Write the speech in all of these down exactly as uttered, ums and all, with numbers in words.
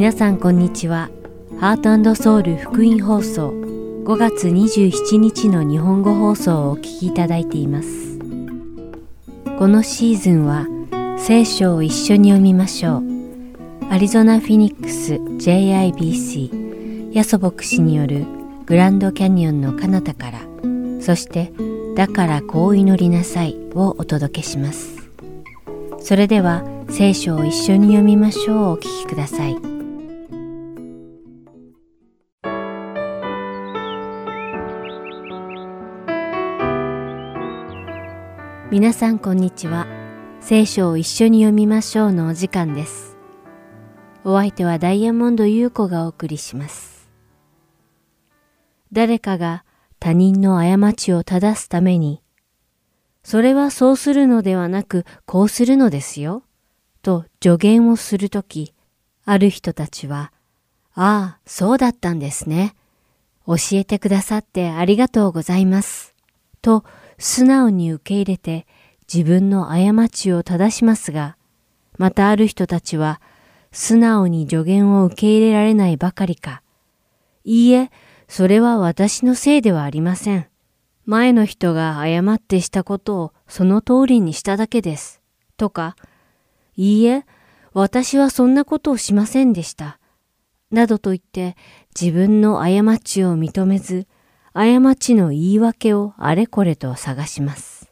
皆さんこんにちは。ハート&ソウル福音放送ごがつにじゅうしちにちの日本語放送をお聞きいただいています。このシーズンは聖書を一緒に読みましょう。アリゾナフィニックス ジェイアイビーシー ヤソ牧師によるグランドキャニオンの彼方から、そしてだからこう祈りなさいをお届けします。それでは聖書を一緒に読みましょう。お聞きください。皆さんこんにちは。聖書を一緒に読みましょうのお時間です。お相手はダイヤモンド優子がお送りします。誰かが他人の過ちを正すために、それはそうするのではなくこうするのですよと助言をするとき、ある人たちは、ああ、そうだったんですね。教えてくださってありがとうございますと素直に受け入れて自分の過ちを正しますが、またある人たちは素直に助言を受け入れられないばかりか、いいえ、それは私のせいではありません。前の人が誤ってしたことをその通りにしただけです。とか、いいえ、私はそんなことをしませんでした。などと言って自分の過ちを認めず、過ちの言い訳をあれこれと探します。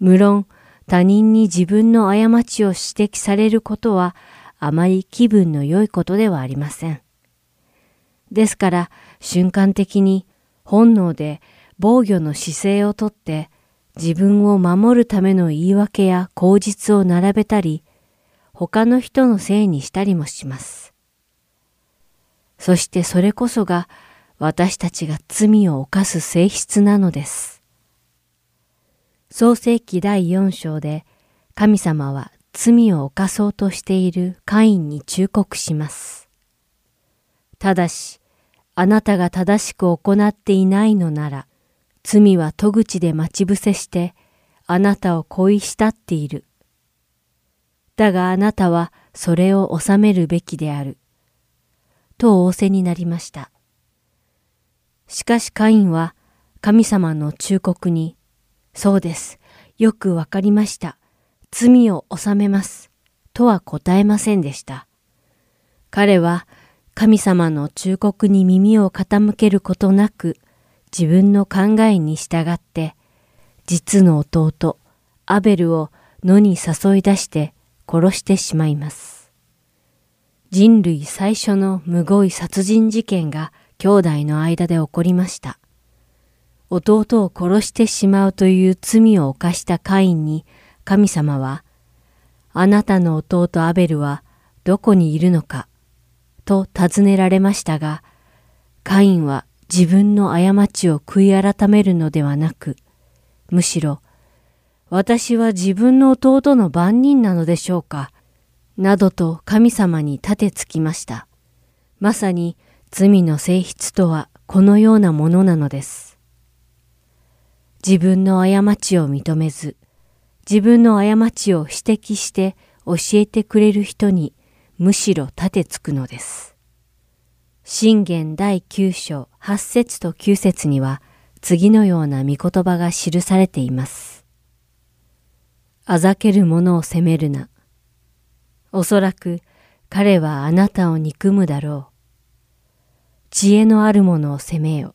無論、他人に自分の過ちを指摘されることはあまり気分の良いことではありません。ですから瞬間的に本能で防御の姿勢をとって自分を守るための言い訳や口実を並べたり、他の人のせいにしたりもします。そしてそれこそが私たちが罪を犯す性質なのです。創世記だいよんしょうで神様は罪を犯そうとしているカインに忠告します。ただし、あなたが正しく行っていないのなら、罪は戸口で待ち伏せして、あなたを恋したっている。だがあなたはそれを治めるべきである。と仰せになりました。しかしカインは神様の忠告に、そうです、よくわかりました。罪を治めます。とは答えませんでした。彼は、神様の忠告に耳を傾けることなく、自分の考えに従って、実の弟、アベルを野に誘い出して殺してしまいます。人類最初のむごい殺人事件が兄弟の間で起こりました。弟を殺してしまうという罪を犯したカインに神様は、あなたの弟アベルはどこにいるのか、と尋ねられましたが、カインは自分の過ちを悔い改めるのではなく、むしろ、私は自分の弟の番人なのでしょうか、などと神様に立てつきました。まさに罪の性質とはこのようなものなのです。自分の過ちを認めず、自分の過ちを指摘して教えてくれる人に、むしろ立てつくのです。箴言だいきゅうしょうはっせつときゅうせつには次のような御言葉が記されています。あざける者を責めるな。おそらく彼はあなたを憎むだろう。知恵のある者を責めよ。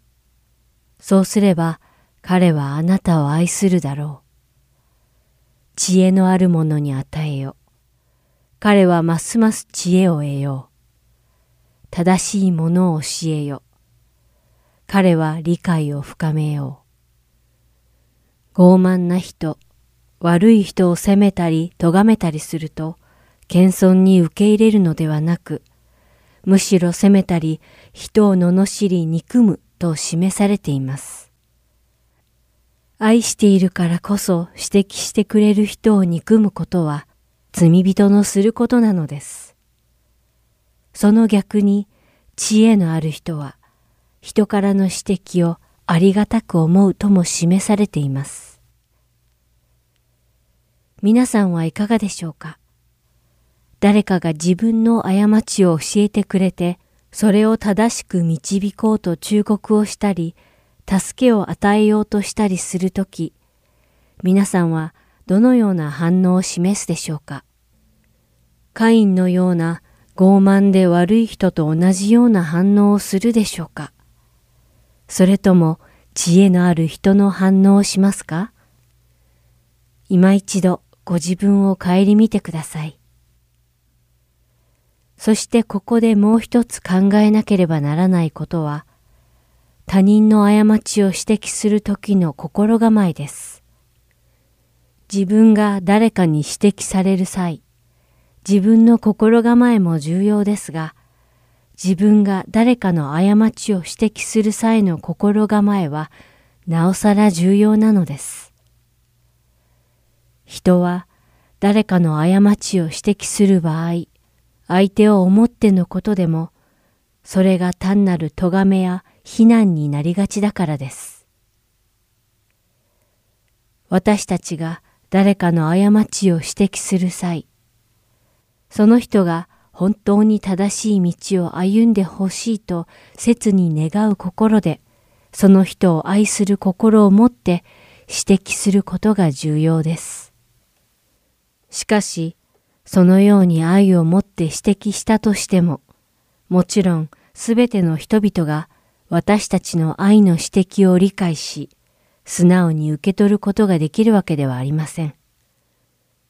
そうすれば彼はあなたを愛するだろう。知恵のある者に与えよ。彼はますます知恵を得よう。正しいものを教えよ。彼は理解を深めよう。傲慢な人、悪い人を責めたり咎めたりすると、謙遜に受け入れるのではなく、むしろ責めたり、人を罵り憎むと示されています。愛しているからこそ指摘してくれる人を憎むことは、罪人のすることなのです。その逆に知恵のある人は人からの指摘をありがたく思うとも示されています。皆さんはいかがでしょうか。誰かが自分の過ちを教えてくれて、それを正しく導こうと忠告をしたり、助けを与えようとしたりするとき、皆さんはどのような反応を示すでしょうか。カインのような傲慢で悪い人と同じような反応をするでしょうか。それとも知恵のある人の反応をしますか。今一度ご自分を顧みてください。そしてここでもう一つ考えなければならないことは、他人の過ちを指摘するときの心構えです。自分が誰かに指摘される際、自分の心構えも重要ですが、自分が誰かの過ちを指摘する際の心構えは、なおさら重要なのです。人は誰かの過ちを指摘する場合、相手を思ってのことでも、それが単なる咎めや非難になりがちだからです。私たちが誰かの過ちを指摘する際、その人が本当に正しい道を歩んでほしいと切に願う心で、その人を愛する心を持って指摘することが重要です。しかし、そのように愛を持って指摘したとしても、もちろんすべての人々が私たちの愛の指摘を理解し、素直に受け取ることができるわけではありません。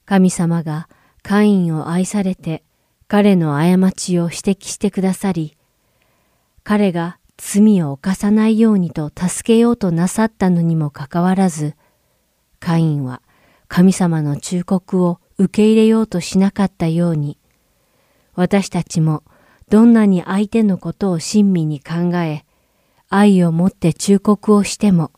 神様がカインを愛されて彼の過ちを指摘してくださり、彼が罪を犯さないようにと助けようとなさったのにもかかわらず、カインは神様の忠告を受け入れようとしなかったように、私たちもどんなに相手のことを親身に考え、愛を持って忠告をしても、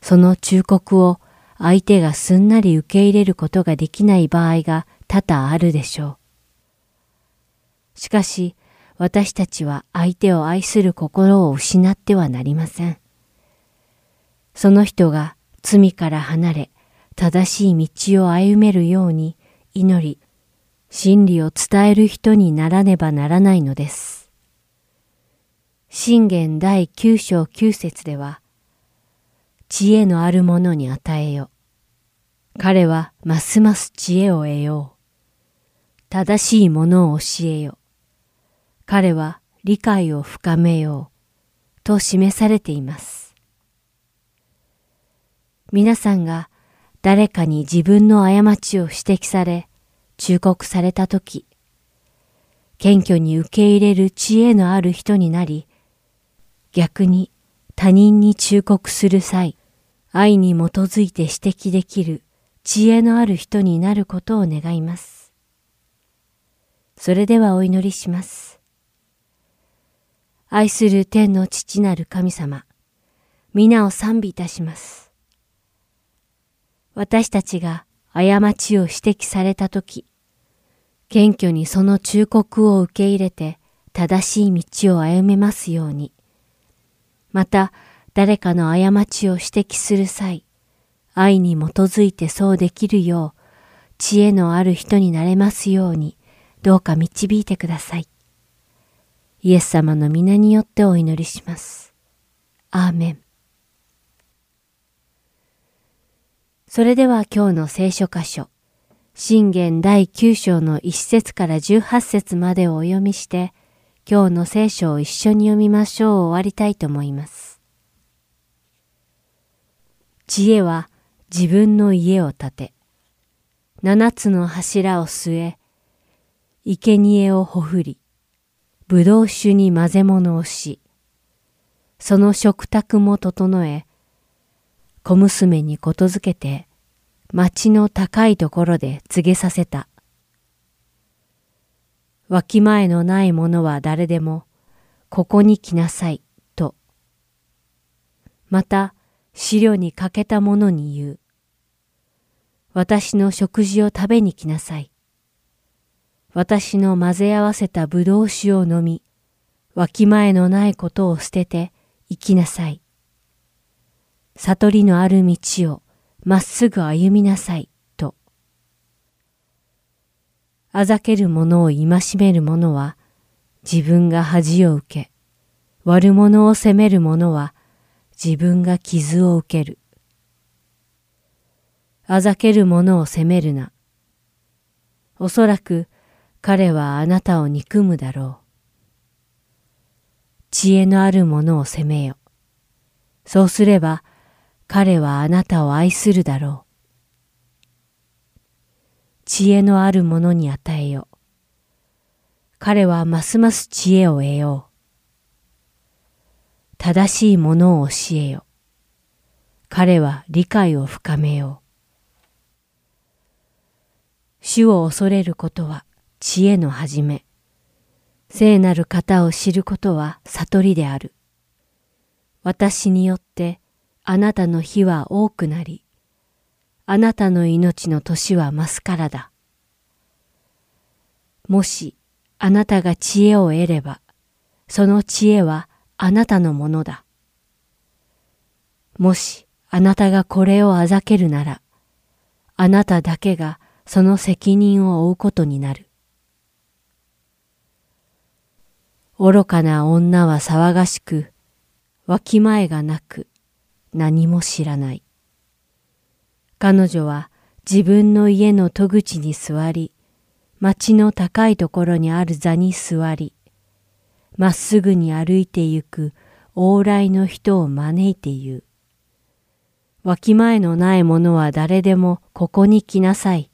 その忠告を相手がすんなり受け入れることができない場合が多々あるでしょう。しかし、私たちは相手を愛する心を失ってはなりません。その人が罪から離れ、正しい道を歩めるように祈り、真理を伝える人にならねばならないのです。箴言だいきゅうしょうきゅうせつでは、知恵のある者に与えよ。彼はますます知恵を得よう。正しいものを教えよ。彼は理解を深めよう。と示されています。皆さんが誰かに自分の過ちを指摘され、忠告されたとき、謙虚に受け入れる知恵のある人になり、逆に他人に忠告する際、愛に基づいて指摘できる知恵のある人になることを願います。それではお祈りします。愛する天の父なる神様、皆を賛美いたします。私たちが過ちを指摘されたとき、謙虚にその忠告を受け入れて正しい道を歩めますように。また、誰かの過ちを指摘する際、愛に基づいてそうできるよう、知恵のある人になれますように、どうか導いてください。イエス様の皆によってお祈りします。アーメン。それでは今日の聖書箇所、箴言だいきゅうしょうのいっせつからじゅうはっせつまでをお読みして、今日の聖書を一緒に読みましょうを終わりたいと思います。知恵は自分の家を建て、七つの柱を据え、生贄をほふり、ぶどう酒に混ぜ物をし、その食卓も整え、小娘にことづけて、町の高いところで告げさせた。わきまえのない者は誰でも、ここに来なさい、と。また、思慮に欠けた者に言う。私の食事を食べに来なさい。私の混ぜ合わせたぶどう酒を飲み、わきまえのないことを捨てて、行きなさい。悟りのある道をまっすぐ歩みなさい、と。あざける者を戒める者は、自分が恥を受け、悪者を責める者は、自分が傷を受ける。あざける者を責めるな。おそらく彼はあなたを憎むだろう。知恵のある者を責めよ。そうすれば彼はあなたを愛するだろう。知恵のある者に与えよ。彼はますます知恵を得よう。正しい者を教えよ。彼は理解を深めよう。主を恐れることは知恵の始め。聖なる方を知ることは悟りである。私によってあなたの日は多くなり、あなたの命の年は増すからだ。もしあなたが知恵を得れば、その知恵はあなたのものだ。もしあなたがこれをあざけるなら、あなただけがその責任を負うことになる。愚かな女は騒がしく、わきまえがなく、何も知らない。彼女は自分の家の戸口に座り、町の高いところにある座に座り、まっすぐに歩いてゆく往来の人を招いて言う。わきまえのない者は誰でもここに来なさい。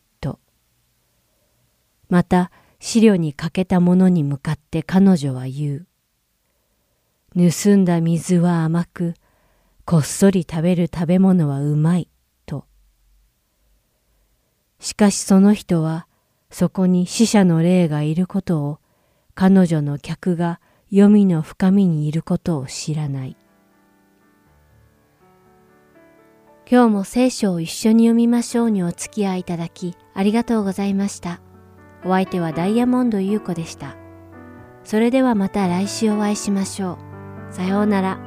また、思慮に欠けた者に向かって彼女は言う。盗んだ水は甘く、こっそり食べる食べ物はうまい、と。しかしその人は、そこに死者の霊がいることを、彼女の客が黄泉の深みにいることを知らない。今日も聖書を一緒に読みましょうにお付き合いいただき、ありがとうございました。お相手はダイヤモンド優子でした。それではまた来週お会いしましょう。さようなら。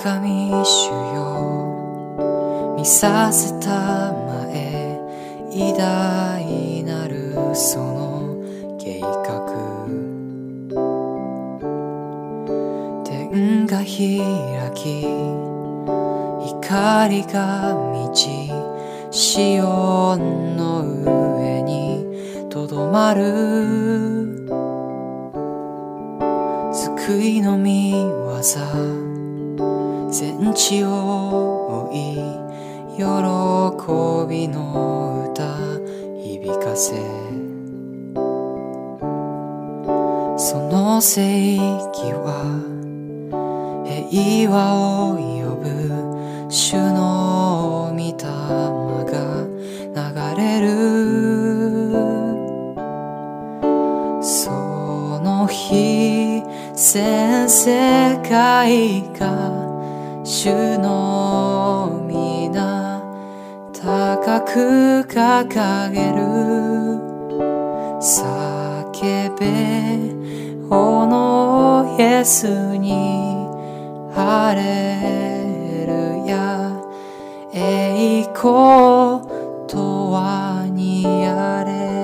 神主よ、見させたまえ、偉大なるその計画、天が開き、光が満ち、シオンの上にとどまる、救いの御業、全地を追い喜びの歌響かせ、その聖域は平和を呼ぶ主の御霊が流れる、その日全世界が主の皆高く掲げる、叫べ炎イエスにハレルヤ、栄光とはにあれ。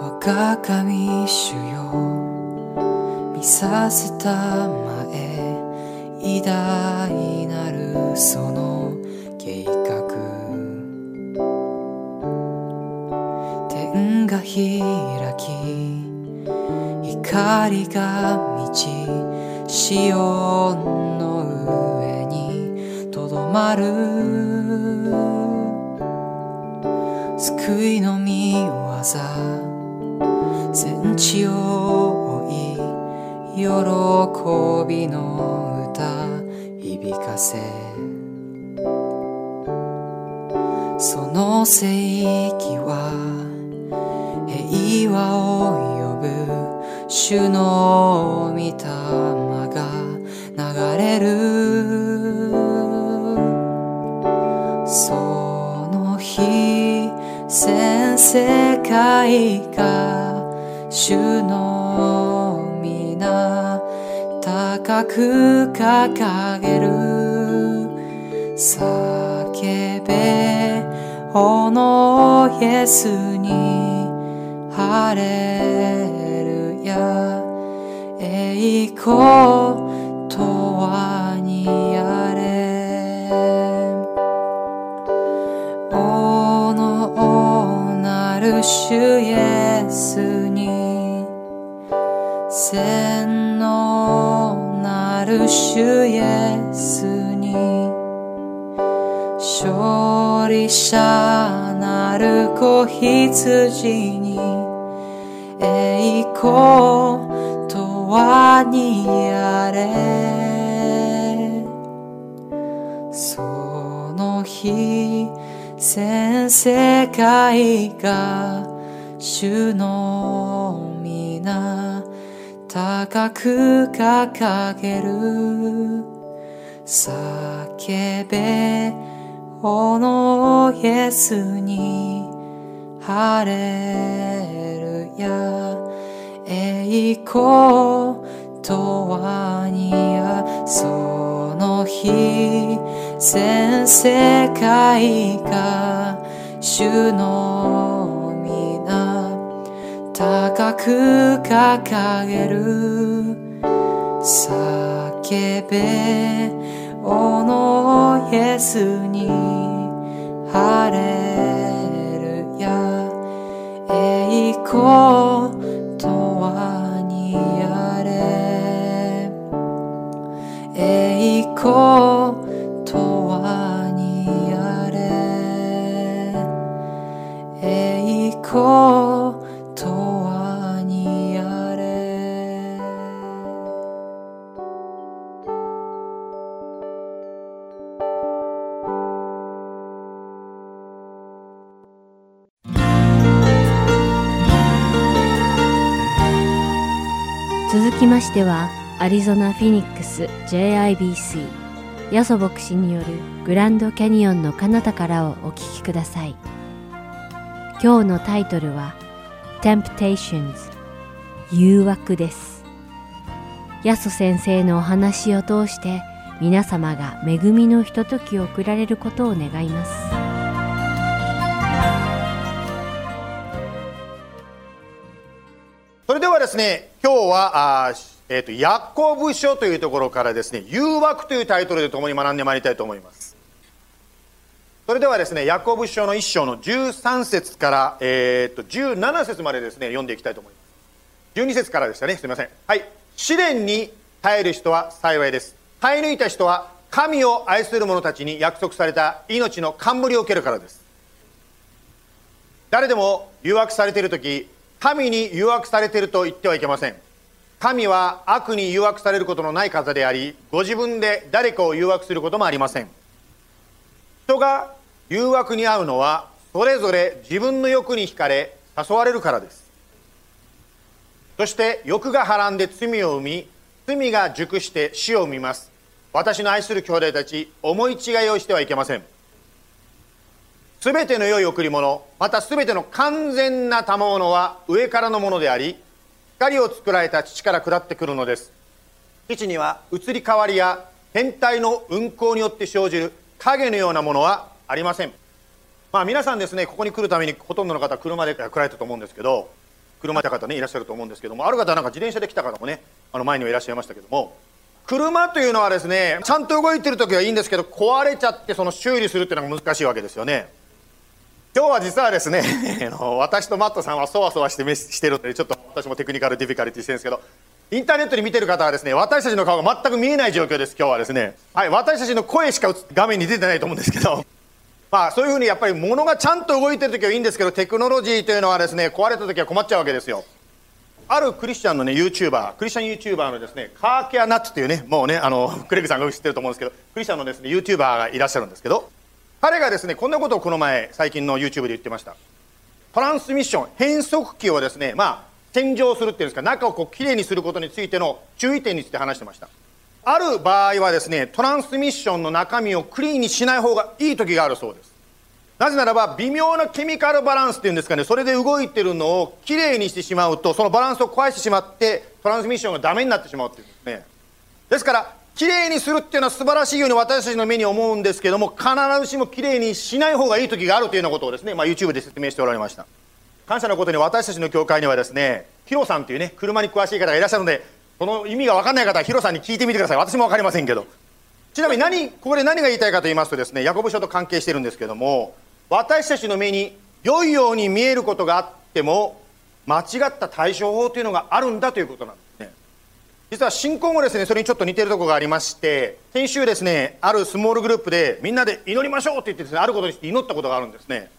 我が神主よ、見させたまえ、偉大なるその計画、天が開き、光が満ち、シオンの上にとどまる、救いの御業、全地を追い喜びの歌響かせ、その聖域は平和を呼ぶ主の御霊が流れる。その日全世界が主の皆高く掲げる。叫べ炎イエスにハレルヤ、栄光とはにあれ。王の王なる主イエスに、全能なる主イエスに、勝利者なる子羊に、栄光とはにあれ。その日全世界が主の皆高く掲げる。叫べ炎イエスにハレルヤ、栄光とはにあ。その日全世界が主の皆高く掲げる。叫べ炎イエスにハレルヤ、栄光とはにあれ。栄光とはにあれ。栄光続きましては、アリゾナ・フィニックス ジェイアイビーシー ヤソ牧師によるグランドキャニオンの彼方からをお聞きください。今日のタイトルは Temptations 誘惑です。ヤソ先生のお話を通して皆様が恵みのひとときを送られることを願います。それではですね、今日は、えー、とヤコブ書というところからですね、誘惑というタイトルで共に学んでまいりたいと思います。それではですね、ヤコブ書のいっ章のじゅうさん節から、えー、とじゅうなな節までですね、読んでいきたいと思います。じゅうに節からでしたね、すみません。はい。試練に耐える人は幸いです。耐え抜いた人は神を愛する者たちに約束された命の冠を受けるからです。誰でも誘惑されているとき、神に誘惑されていると言ってはいけません。神は悪に誘惑されることのない方であり、ご自分で誰かを誘惑することもありません。人が誘惑に遭うのは、それぞれ自分の欲に惹かれ、誘われるからです。そして欲がはらんで罪を生み、罪が熟して死を生みます。私の愛する兄弟たち、思い違いをしてはいけません。すべての良い贈り物、またすべての完全な賜物は上からのものであり、光を作られた父から下ってくるのです。父には移り変わりや天体の運行によって生じる影のようなものはありません。まあ皆さんですね、ここに来るためにほとんどの方車で来られたと思うんですけど、車で来た方ねいらっしゃると思うんですけども、ある方はなんか自転車で来た方もね、あの前にはいらっしゃいましたけども、車というのはですね、ちゃんと動いてるときはいいんですけど、壊れちゃってその修理するっていうのが難しいわけですよね。今日は実はですね、私とマットさんはそわそわしてしてるので、ちょっと私もテクニカルディフィカルティしてるんですけど、インターネットに見てる方はですね、私たちの顔が全く見えない状況です。今日はですね、はい、私たちの声しか画面に出てないと思うんですけど、まあそういうふうにやっぱり物がちゃんと動いてるときはいいんですけど、テクノロジーというのはですね、壊れたときは困っちゃうわけですよ。あるクリスチャンのね、YouTuber、クリスチャン YouTuber のですね、カーケアナッツっていうね、もうね、あの、クレグさんが知ってると思うんですけど、クリスチャンのですね、YouTuber がいらっしゃるんですけど、彼がですね、こんなことをこの前、最近の YouTube で言ってました。トランスミッション、変速機をですね、まあ、洗浄するっていうんですか、中をこうきれいにすることについての注意点について話してました。ある場合はですね、トランスミッションの中身をクリーンにしない方がいい時があるそうです。なぜならば、微妙なケミカルバランスっていうんですかね、それで動いてるのをきれいにしてしまうと、そのバランスを壊してしまって、トランスミッションがダメになってしまうっていうんですね。ですからきれいにするっていうのは素晴らしいように私たちの目に思うんですけども、必ずしもきれいにしない方がいい時があるというようなことをですね、まあ、YouTube で説明しておられました。感謝のことに、私たちの教会にはですね、ヒロさんというね、車に詳しい方がいらっしゃるので、その意味が分かんない方はヒロさんに聞いてみてください。私も分かりませんけど、ちなみに何ここで何が言いたいかと言いますとですね、ヤコブ書と関係してるんですけども、私たちの目に良いように見えることがあっても、間違った対処法というのがあるんだということなんですね。実は信仰もですね、それにちょっと似てるところがありまして、先週ですね、あるスモールグループでみんなで祈りましょうって言ってですね、あることにして祈ったことがあるんですね。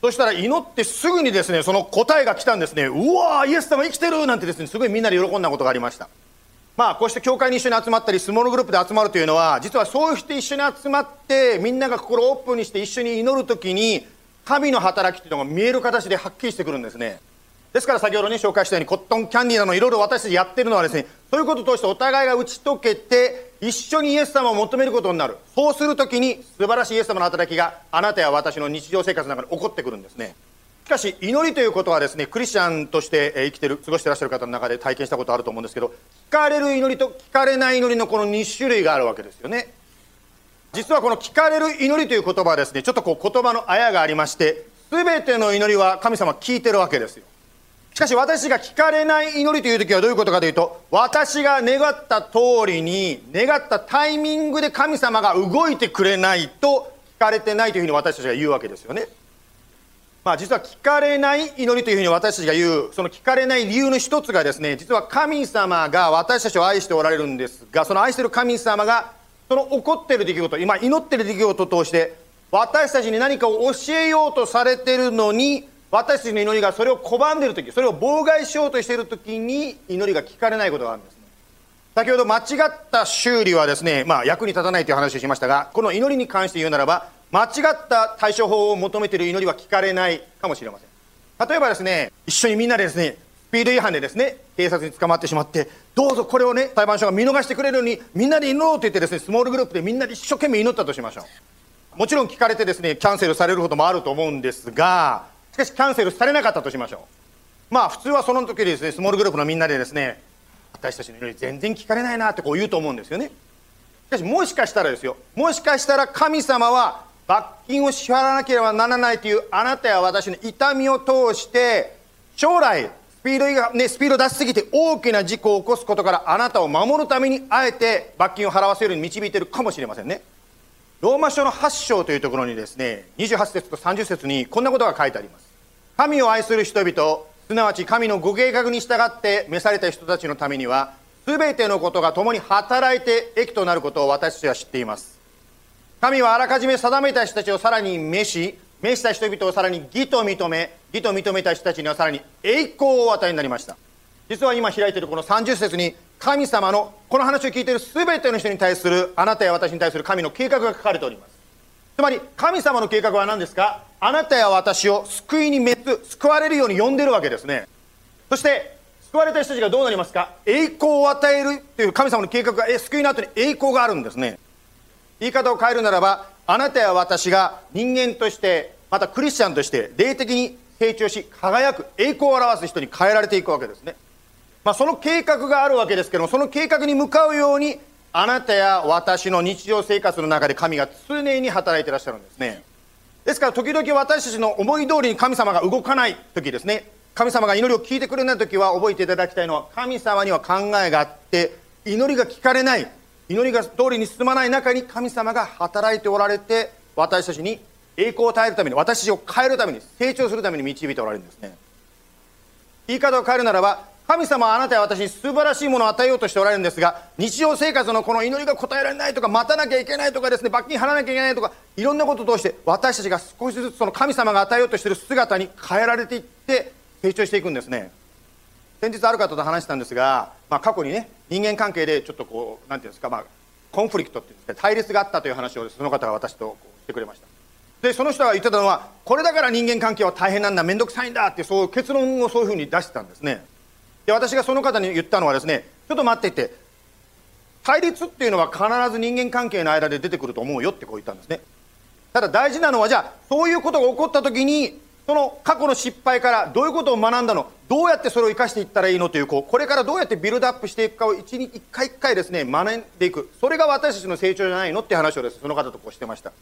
そしたら祈ってすぐにですね、その答えが来たんですね。うわー、イエス様生きてるなんてですね、すごいみんなで喜んだことがありました。まあ、こうして教会に一緒に集まったり、スモールグループで集まるというのは、実はそういう人一緒に集まってみんなが心をオープンにして一緒に祈るときに、神の働きというのが見える形ではっきりしてくるんですね。ですから先ほどね、紹介したように、コットンキャンディーなどいろいろ私たちやってるのはですね、そういうことを通してお互いが打ち解けて、一緒にイエス様を求めることになる。そうするときに素晴らしいイエス様の働きが、あなたや私の日常生活の中で起こってくるんですね。しかし祈りということはですね、クリスチャンとして生きてる過ごしてらっしゃる方の中で体験したことあると思うんですけど、聞かれる祈りと聞かれない祈りのこのに種類があるわけですよね。実はこの聞かれる祈りという言葉はですね、ちょっとこう言葉のあやがありまして、全ての祈りは神様聞いてるわけですよ。しかし私が聞かれない祈りという時はどういうことかというと、私が願った通りに、願ったタイミングで神様が動いてくれないと聞かれてないというふうに私たちが言うわけですよね。まあ、実は聞かれない祈りというふうに私たちが言う、その聞かれない理由の一つがですね、実は神様が私たちを愛しておられるんですが、その愛している神様が、その起こっている出来事、今祈っている出来事を通して私たちに何かを教えようとされているのに、私たちの祈りがそれを拒んでいるとき、それを妨害しようとしているときに祈りが聞かれないことがあるんですね。先ほど間違った修理はですね、まあ、役に立たないという話をしましたが、この祈りに関して言うならば、間違った対処法を求めている祈りは聞かれないかもしれません。例えばですね、一緒にみんなでですね、スピード違反でですね、警察に捕まってしまって、どうぞこれをね、裁判所が見逃してくれるようにみんなで祈ろうと言ってですね、スモールグループでみんなで一生懸命祈ったとしましょう。もちろん聞かれてですね、キャンセルされることもあると思うんですが、しかしキャンセルされなかったとしましょう。まあ普通はその時ですね、スモールグループのみんなでですね、私たちの祈り全然聞かれないなってこう言うと思うんですよね。しかしもしかしたらですよ、もしかしたら神様は罰金を支払わなければならないというあなたや私の痛みを通して、将来スピードが、ね、スピード出しすぎて大きな事故を起こすことからあなたを守るために、あえて罰金を払わせるように導いているかもしれませんね。ローマ書のはち章というところにですね、にじゅうはちせつとさんじゅっせつにこんなことが書いてあります。神を愛する人々、すなわち神のご計画に従って召された人たちのためには、すべてのことが共に働いて益となることを私たちは知っています。神はあらかじめ定めた人たちをさらに召し、召した人々をさらに義と認め、義と認めた人たちにはさらに栄光をお与えになりました。実は今開いているこのさんじゅっせつに、神様のこの話を聞いているすべての人に対する、あなたや私に対する神の計画が書かれております。つまり神様の計画は何ですか？あなたや私を救いに滅つ、救われるように呼んでいるわけですね。そして救われた人たちがどうなりますか？栄光を与えるという神様の計画が、救いの後に栄光があるんですね。言い方を変えるならば、あなたや私が人間として、またクリスチャンとして霊的に成長し、輝く栄光を表す人に変えられていくわけですね。まあ、その計画があるわけですけども、その計画に向かうようにあなたや私の日常生活の中で神が常に働いていらっしゃるんですね。ですから時々私たちの思い通りに神様が動かない時ですね、神様が祈りを聞いてくれない時は、覚えていただきたいのは、神様には考えがあって祈りが聞かれない、祈りが通りに進まない中に神様が働いておられて、私たちに栄光を与えるために、私たちを変えるために、成長するために導いておられるんですね。言い方を変えるならば、神様はあなたや私に素晴らしいものを与えようとしておられるんですが、日常生活のこの祈りが応えられないとか、待たなきゃいけないとかですね、罰金払わなきゃいけないとか、いろんなことを通して私たちが少しずつその神様が与えようとしている姿に変えられていって成長していくんですね。先日ある方と話したんですが、まあ、過去にね、人間関係でちょっとこう、なんていうんですか、まあ、コンフリクトっていうんですか、対立があったという話をその方が私とこうしてくれました。でその人が言ってたのは、これだから人間関係は大変なんだ、面倒くさいんだって、そういう結論をそういうふうに出してたんですね。で私がその方に言ったのはですね、ちょっと待ってって、対立っていうのは必ず人間関係の間で出てくると思うよってこう言ったんですね。ただ大事なのは、じゃあそういうことが起こった時にその過去の失敗からどういうことを学んだの、どうやってそれを生かしていったらいいのという、こうこれからどうやってビルドアップしていくかを一日一回一回ですね学んでいく、それが私たちの成長じゃないのって話をです、ね、その方とこうしてました。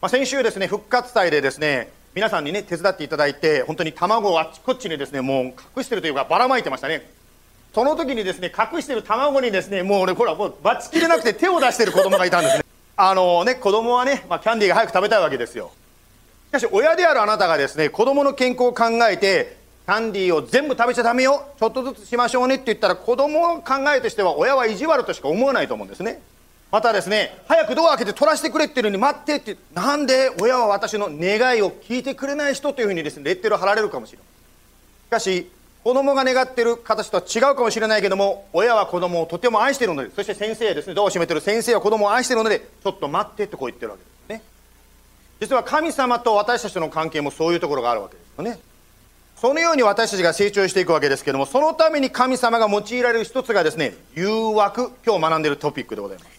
まあ、先週ですね、復活祭でですね皆さんにね手伝っていただいて、本当に卵をあっちこっちにですねもう隠してるというかばらまいてましたね。その時にですね隠してる卵にですねもう俺ほらもうバチ切れなくて手を出してる子供がいたんですね。あのね子供はね、まあ、キャンディーが早く食べたいわけですよ。しかし親であるあなたがですね子供の健康を考えてキャンディーを全部食べちゃダメよ、ちょっとずつしましょうねって言ったら、子供の考えとしては親は意地悪としか思わないと思うんですね。またですね早くドア開けて取らせてくれっていうのに待ってって、なんで親は私の願いを聞いてくれない人というふうにですねレッテルを貼られるかもしれない。しかし子供が願っている形とは違うかもしれないけども、親は子供をとても愛しているので、そして先生ですね、ドアを閉めている先生は子供を愛しているので、ちょっと待ってってこう言ってるわけですね。実は神様と私たちの関係もそういうところがあるわけですよね。そのように私たちが成長していくわけですけども、そのために神様が用いられる一つがですね、誘惑、今日学んでいるトピックでございます。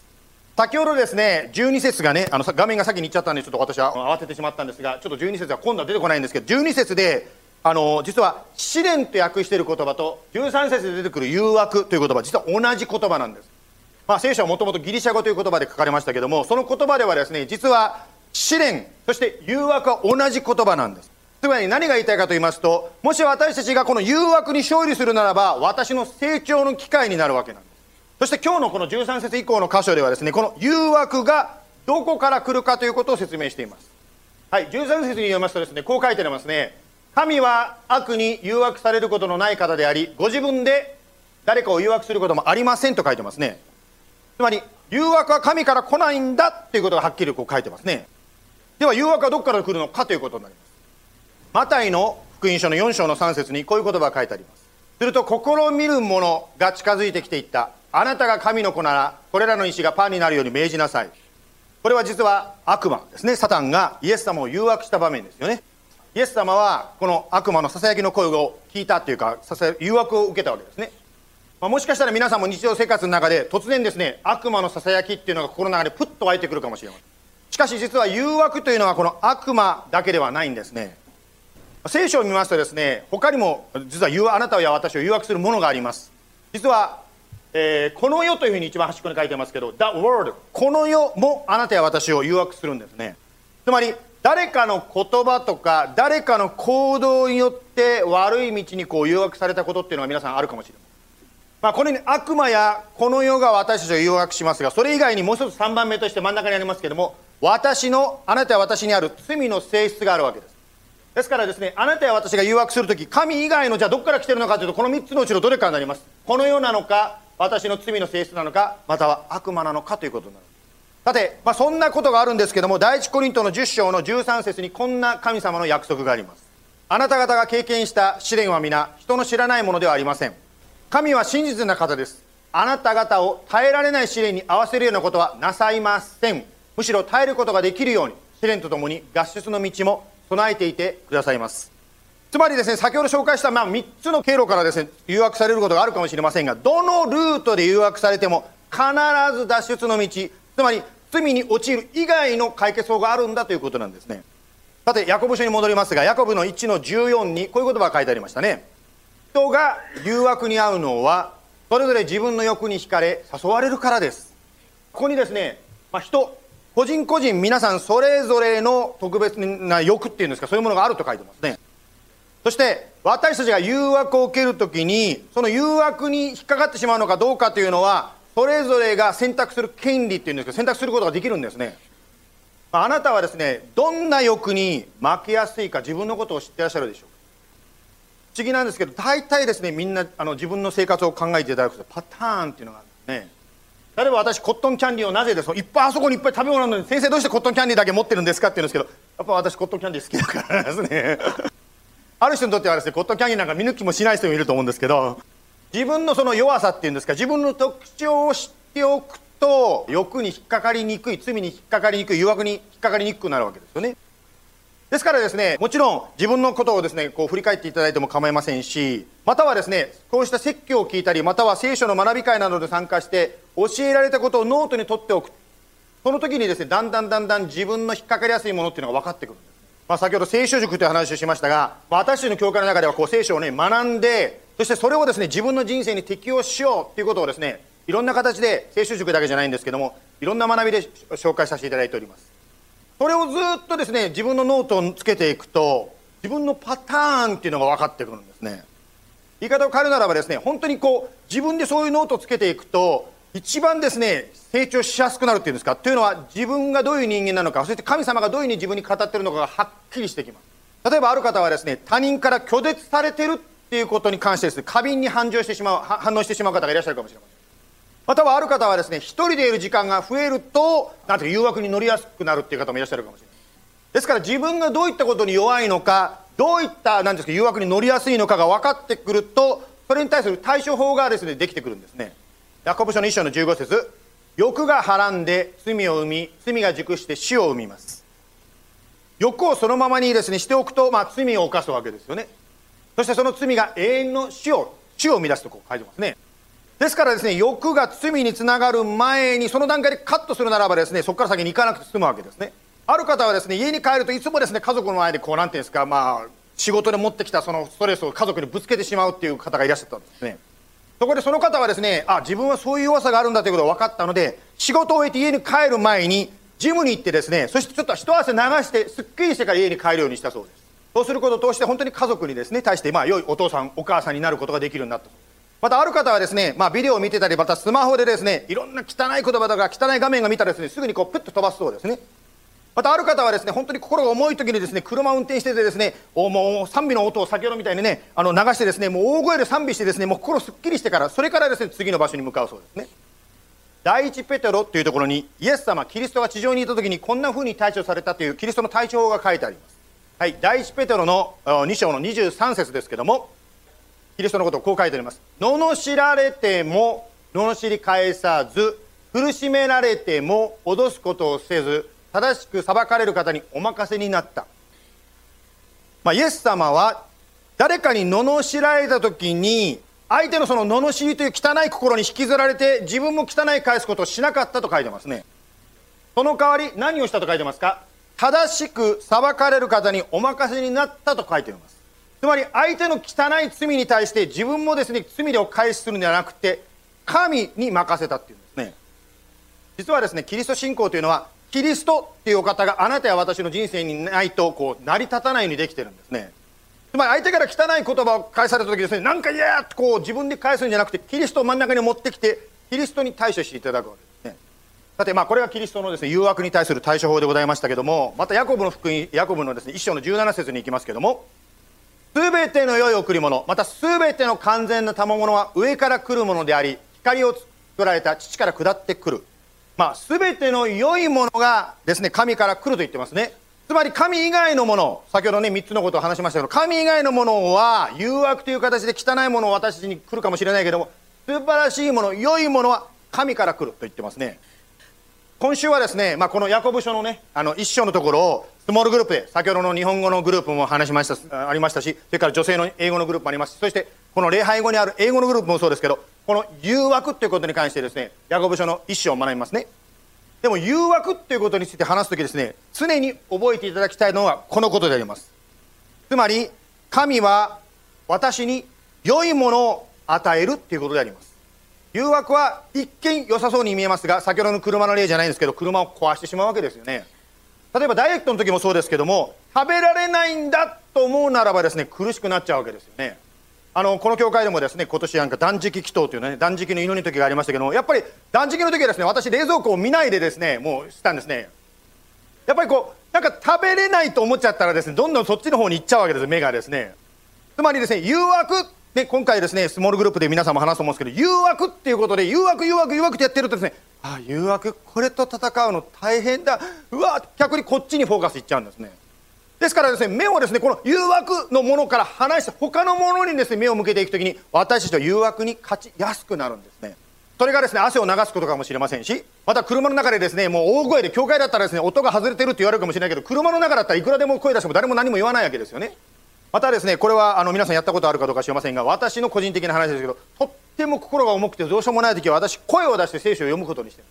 先ほどですね、じゅうに節がね、あの画面が先に行っちゃったんで、ちょっと私は慌ててしまったんですが、ちょっとじゅうに節は今度は出てこないんですけど、じゅうに節で、あの実は試練と訳している言葉とじゅうさん節で出てくる誘惑という言葉、実は同じ言葉なんです。まあ、聖書はもともとギリシャ語という言葉で書かれましたけども、その言葉ではですね実は試練そして誘惑は同じ言葉なんです。つまり何が言いたいかと言いますと、もし私たちがこの誘惑に勝利するならば私の成長の機会になるわけなんです。そして今日のこのじゅうさん節以降の箇所ではですねこの誘惑がどこから来るかということを説明しています。はい、じゅうさん節に読みますとですねこう書いてありますね。神は悪に誘惑されることのない方であり、ご自分で誰かを誘惑することもありませんと書いてますね。つまり、誘惑は神から来ないんだということがはっきりこう書いてますね。では、誘惑はどこから来るのかということになります。マタイの福音書のよん章のさん節にこういう言葉が書いてあります。すると、試みる者が近づいてきていった。あなたが神の子なら、これらの石がパンになるように命じなさい。これは実は悪魔ですね。サタンがイエス様を誘惑した場面ですよね。イエス様はこの悪魔のささやきの声を聞いたというか誘惑を受けたわけですね。まあ、もしかしたら皆さんも日常生活の中で突然ですね悪魔のささやきっていうのが心の中でプッと湧いてくるかもしれません。しかし実は誘惑というのはこの悪魔だけではないんですね。聖書を見ますとですね他にも実はあなたや私を誘惑するものがあります。実は、えー、この世というふうに一番端っこに書いてますけど The world この世もあなたや私を誘惑するんですね。つまり誰かの言葉とか誰かの行動によって悪い道にこう誘惑されたことっていうのが皆さんあるかもしれない。まあ、このように悪魔やこの世が私たちを誘惑しますが、それ以外にもう一つさんばんめとして真ん中にありますけれども、私のあなたや私にある罪の性質があるわけです。ですからですねあなたや私が誘惑するとき、神以外のじゃあどこから来てるのかというとこのみっつのうちのどれかになります。この世なのか私の罪の性質なのかまたは悪魔なのかということになる。さて、まあ、そんなことがあるんですけども、第一コリントのじゅう章のじゅうさん節にこんな神様の約束があります。あなた方が経験した試練は皆人の知らないものではありません。神は真実な方です。あなた方を耐えられない試練に合わせるようなことはなさいません。むしろ耐えることができるように試練とともに脱出の道も備えていてくださいます。つまりですね先ほど紹介したまあみっつの経路からですね誘惑されることがあるかもしれませんが、どのルートで誘惑されても必ず脱出の道、つまり罪に陥る以外の解決法があるんだということなんですね。さてヤコブ書に戻りますが、ヤコブのいちのじゅうよんにこういう言葉が書いてありましたね。人が誘惑に遭うのはそれぞれ自分の欲に惹かれ誘われるからです。ここにですね、まあ、人個人個人皆さんそれぞれの特別な欲っていうんですか、そういうものがあると書いてますね。そして私たちが誘惑を受けるときにその誘惑に引っかかってしまうのかどうかというのはそれぞれが選択する権利っていうんですけど、選択することができるんですね。あなたはですねどんな欲に負けやすいか自分のことを知ってらっしゃるでしょうか。不思議なんですけど大体ですねみんなあの自分の生活を考えていただくとパターンっていうのがあるんですね。例えば私コットンキャンディーをなぜですいっぱいあそこにいっぱい食べ物なのに先生どうしてコットンキャンディーだけ持ってるんですかって言うんですけど、やっぱ私コットンキャンディー好きだからですねある人にとってはですねコットンキャンディーなんか見抜きもしない人もいると思うんですけど、自分のその弱さっていうんですか、自分の特徴を知っておくと欲に引っかかりにくい、罪に引っかかりにくい、誘惑に引っかかりにくくなるわけですよね。ですからですね、もちろん自分のことをですね、こう振り返っていただいても構いませんし、またはですね、こうした説教を聞いたり、または聖書の学び会などで参加して、教えられたことをノートに取っておく。その時にですね、だんだんだんだん自分の引っかかりやすいものっていうのが分かってくるんです。まあ、先ほど聖書塾という話をしましたが、私たちの教会の中ではこう聖書をね、学んで、そしてそれをですね、自分の人生に適応しようということをですね、いろんな形で、聖書塾だけじゃないんですけども、いろんな学びで紹介させていただいております。それをずっとですね、自分のノートをつけていくと、自分のパターンっていうのが分かってくるんですね。言い方を変えるならばですね、本当にこう、自分でそういうノートをつけていくと、一番ですね、成長しやすくなるっていうんですか。というのは、自分がどういう人間なのか、そして神様がどういうふうに自分に語ってるのかがはっきりしてきます。例えばある方はですね、他人から拒絶されてるっていうことに関してですね、過敏に反応してしまう、反応してしまう方がいらっしゃるかもしれません。またはある方はですね、一人でいる時間が増えると、なんていう誘惑に乗りやすくなるっていう方もいらっしゃるかもしれない。ですから自分がどういったことに弱いのか、どういったなんですか誘惑に乗りやすいのかが分かってくると、それに対する対処法がですね、できてくるんですね。ヤコブ書の一章のじゅうご節、欲がはらんで罪を生み、罪が熟して死を生みます。欲をそのままにですね、しておくと、まあ罪を犯すわけですよね。そしてその罪が永遠の死を、死を生み出すとこう書いてますね。ですからですね、欲が罪につながる前に、その段階でカットするならばですね、そこから先に行かなくて済むわけですね。ある方はですね、家に帰るといつもですね、家族の前でこう、なんていうんですか、まあ、仕事で持ってきたそのストレスを家族にぶつけてしまうっていう方がいらっしゃったんですね。そこでその方はですね、あ、自分はそういう弱さがあるんだということが分かったので、仕事を終えて家に帰る前に、ジムに行ってですね、そしてちょっと一汗流して、すっきりしてから家に帰るようにしたそうです。そうすることを通して、本当に家族にですね、対して、まあ、良いお父さん、お母さんになることができるようになった。またある方はですね、まあ、ビデオを見てたり、またスマホでですね、いろんな汚い言葉とか汚い画面が見たらですね、すぐにこうプッと飛ばすそうですね。またある方はですね、本当に心が重い時にですね、車を運転しててですね、おもう賛美の音を先ほどみたいにね、あの流してですね、もう大声で賛美してですね、もう心すっきりしてから、それからですね、次の場所に向かうそうですね。第一ペテロというところに、イエス様、キリストが地上にいた時にこんな風に対処されたというキリストの対処法が書いてあります。はい、第一ペテロのに章のにじゅうさん節ですけども、キリストのことをこう書いてあります。罵られても罵り返さず、苦しめられても脅すことをせず、正しく裁かれる方にお任せになった。まあ、イエス様は誰かに罵られた時に、相手のその罵りという汚い心に引きずられて、自分も汚い返すことをしなかったと書いてますね。その代わり何をしたと書いてますか？正しく裁かれる方にお任せになったと書いています。つまり相手の汚い罪に対して自分もですね、罪を回避するんではなくて、神に任せたっていうんですね。実はですね、キリスト信仰というのは、キリストっていうお方があなたや私の人生にないとこう成り立たないようにできてるんですね。つまり相手から汚い言葉を返された時ですね、なんかいやーってこう自分で返すんじゃなくて、キリストを真ん中に持ってきて、キリストに対処していただくわけですね。さて、まあこれがキリストのですね、誘惑に対する対処法でございましたけども、またヤコブの福音、ヤコブのですね、一章のじゅうなな節に行きますけども、すべての良い贈り物、またすべての完全な賜物は上から来るものであり、光を作られた父から下ってくる。まあ、すべての良いものがですね、神から来ると言ってますね。つまり神以外のもの、先ほどね、みっつのことを話しましたけど、神以外のものは誘惑という形で汚いものを私たちに来るかもしれないけども、素晴らしいもの、良いものは神から来ると言ってますね。今週はですね、まあ、このヤコブ書のね、あの一章のところを、スモールグループで、先ほどの日本語のグループも話しました、ありましたし、それから女性の英語のグループもありますし、そしてこの礼拝後にある英語のグループもそうですけど、この誘惑ということに関してですね、ヤコブ書の一章を学びますね。でも誘惑ということについて話すときですね、常に覚えていただきたいのはこのことであります。つまり、神は私に良いものを与えるということであります。誘惑は一見良さそうに見えますが、先ほどの車の例じゃないんですけど、車を壊してしまうわけですよね。例えばダイエットの時もそうですけども、食べられないんだと思うならばですね、苦しくなっちゃうわけですよね。あのこの教会でもですね、今年なんか断食祈祷というね、断食の祈りの時がありましたけども、やっぱり断食の時はですね、私冷蔵庫を見ないでですね、もうしたんですね。やっぱりこうなんか食べれないと思っちゃったらですね、どんどんそっちの方に行っちゃうわけですよ、目がですね。つまりですね、誘惑で今回ですね、スモールグループで皆さんも話すと思うんですけど、誘惑っていうことで、誘惑誘惑誘惑ってやってるとですね、ああ誘惑、これと戦うの大変だ、うわ、逆にこっちにフォーカスいっちゃうんですね。ですからですね、目をですね、この誘惑のものから離して他のものにですね、目を向けていくときに、私たちは誘惑に勝ちやすくなるんですね。それがですね、汗を流すことかもしれませんし、また車の中でですね、もう大声で、教会だったらですね、音が外れてるって言われるかもしれないけど、車の中だったらいくらでも声出しても誰も何も言わないわけですよね。またですね、これはあの皆さんやったことあるかどうか知りませんが、私の個人的な話ですけど、とっても心が重くてどうしようもない時は、私声を出して聖書を読むことにしてる。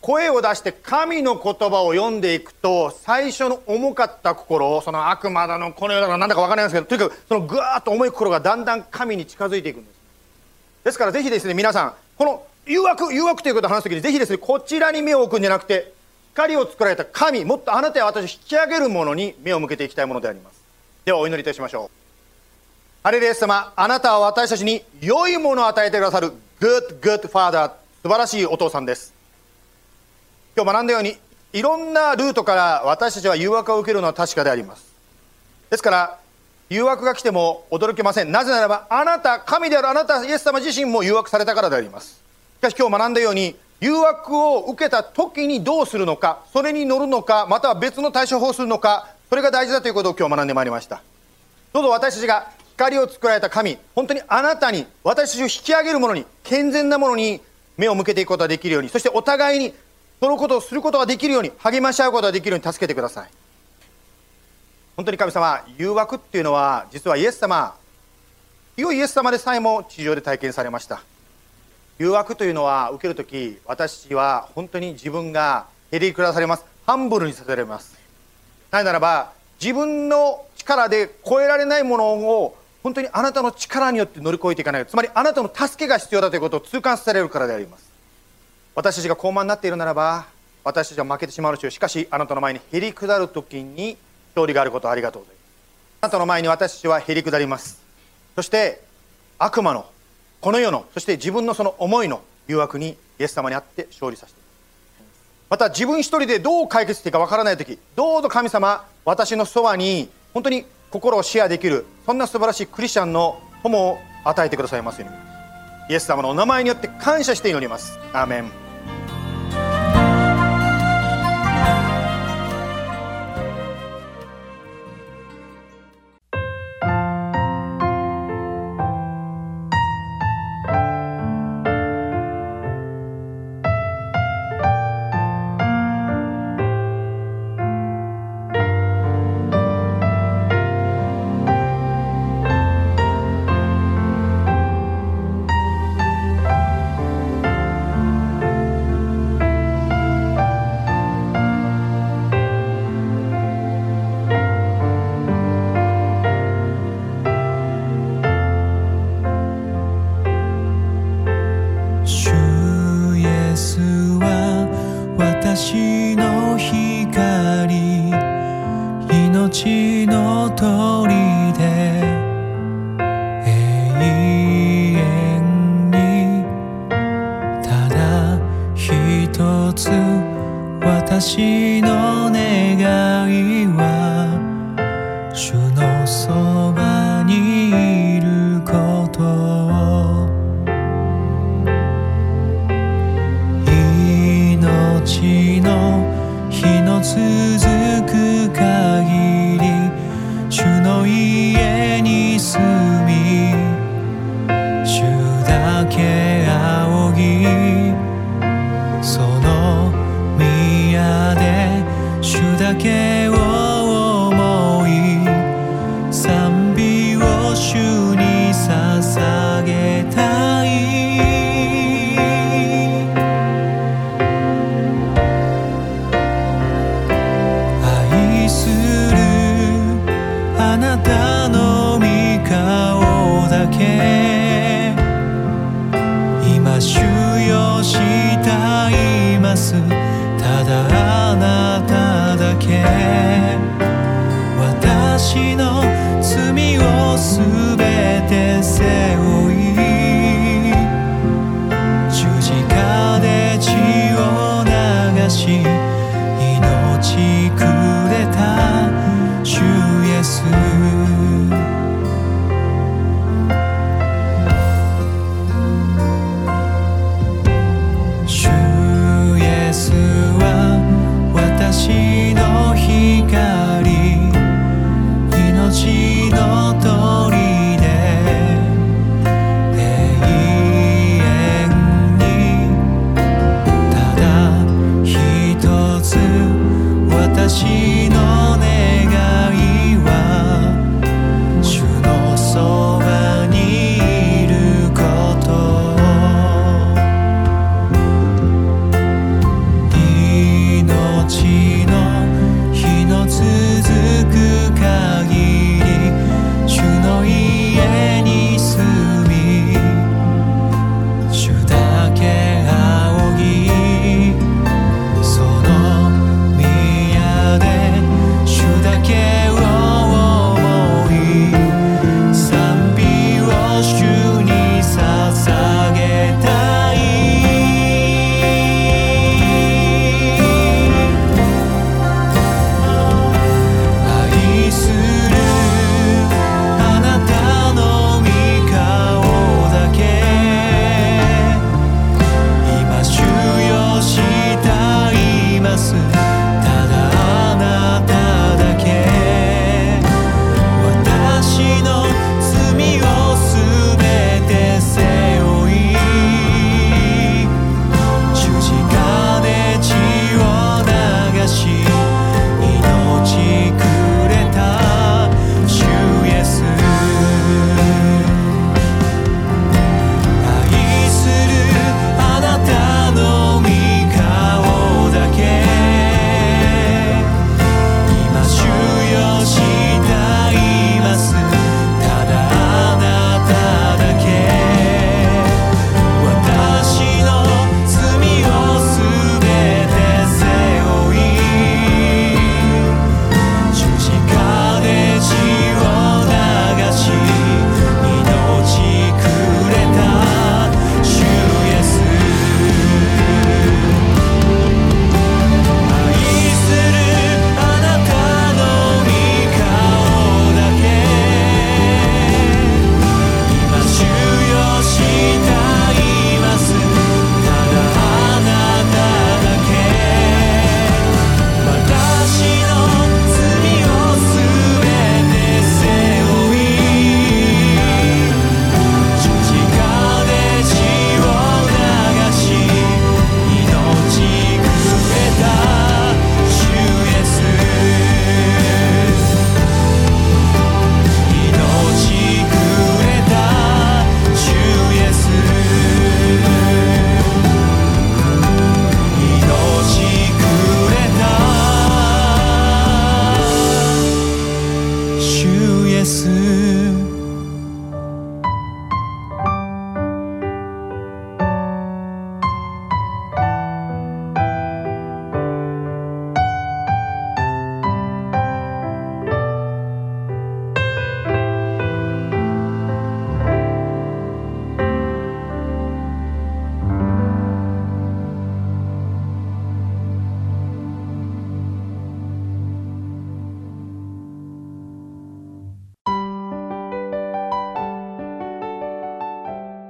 声を出して神の言葉を読んでいくと、最初の重かった心を、その悪魔だのこの世だのなんだか分からないんですけど、とにかくそのぐわーっと重い心がだんだん神に近づいていくんです。ですからぜひですね、皆さん、この誘惑誘惑ということを話すときに、ぜひですね、こちらに目を置くんじゃなくて、光を作られた神、もっとあなたや私を引き上げるものに目を向けていきたいものであります。ではお祈りいたしましょう。ハレルヤイエス様、あなたは私たちに良いものを与えてくださる Good Good Father、 素晴らしいお父さんです。今日学んだように、いろんなルートから私たちは誘惑を受けるのは確かであります。ですから誘惑が来ても驚けません。なぜならば、あなた神であるあなたイエス様自身も誘惑されたからであります。しかし今日学んだように、誘惑を受けた時にどうするのか、それに乗るのか、または別の対処法をするのか、それが大事だということを今日学んでまいりました。どうぞ私たちが光を作られた神、本当にあなたに、私たちを引き上げるものに、健全なものに目を向けていくことができるように、そしてお互いにそのことをすることができるように、励まし合うことができるように助けてください。本当に神様、誘惑っていうのは、実はイエス様、良いイエス様でさえも地上で体験されました。誘惑というのは受けるとき、私は本当に自分がへりくだされます。ハンブルにさせられます。なぜならば、自分の力で超えられないものを、本当にあなたの力によって乗り越えていかない、つまりあなたの助けが必要だということを痛感されるからであります。私たちが高慢になっているならば、私たちは負けてしまうのでしょう。しかしあなたの前にへりくだるときに勝利があることをありがとうございます。あなたの前に私たちはへりくだります。そして悪魔の、この世の、そして自分のその思いの誘惑に、イエス様にあって勝利させています。また自分一人でどう解決していいかわからないとき、どうぞ神様、私のそばに本当に心をシェアできる、そんな素晴らしいクリスチャンの友を与えてくださいますように、イエス様のお名前によって感謝して祈ります。アーメン。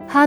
ハ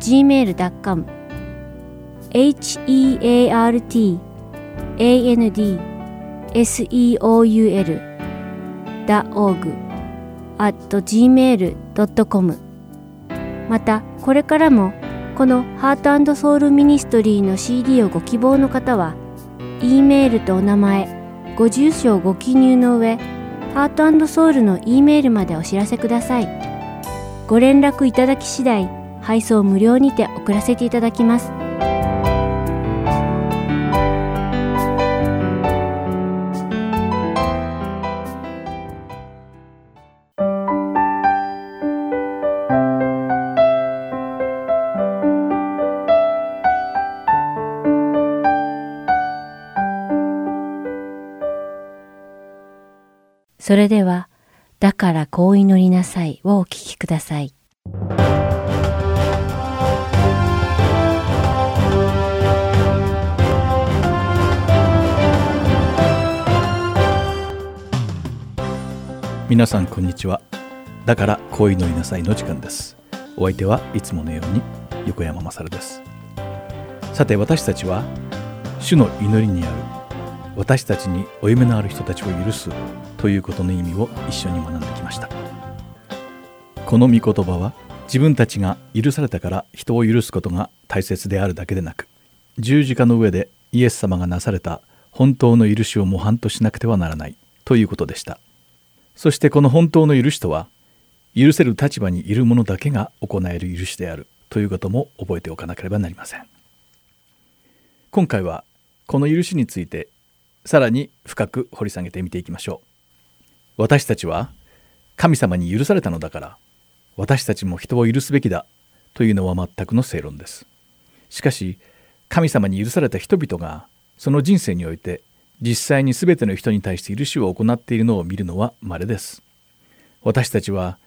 ジーメールドットコム エイチ イー エー アール ティー エス イー オー ユー エル ドット ジーメール ドット コム。 またこれからもこのハート&ソウルミニストリーの シーディー をご希望の方は、 E メールとお名前、ご住所をご記入の上、ハート&ソウルの E メールまでお知らせください。ご連絡いただき次第、配送無料にて送らせていただきます。それでは、だからこう祈りなさいをお聞きください。皆さんこんにちは。だから恋のいなさいの時間です。お相手はいつものように横山まさるです。さて、私たちは主の祈りにある私たちに負い目のある人たちを許すということの意味を一緒に学んできました。この御言葉は自分たちが許されたから人を許すことが大切であるだけでなく、十字架の上でイエス様がなされた本当の許しを模範としなくてはならないということでした。そしてこの本当の許しとは、許せる立場にいる者だけが行える許しであるということも覚えておかなければなりません。今回はこの許しについてさらに深く掘り下げてみていきましょう。私たちは神様に許されたのだから、私たちも人を許すべきだというのは全くの正論です。しかし、神様に許された人々がその人生において実際に全ての人に対して許しを行っているのを見るのは稀です。私たちは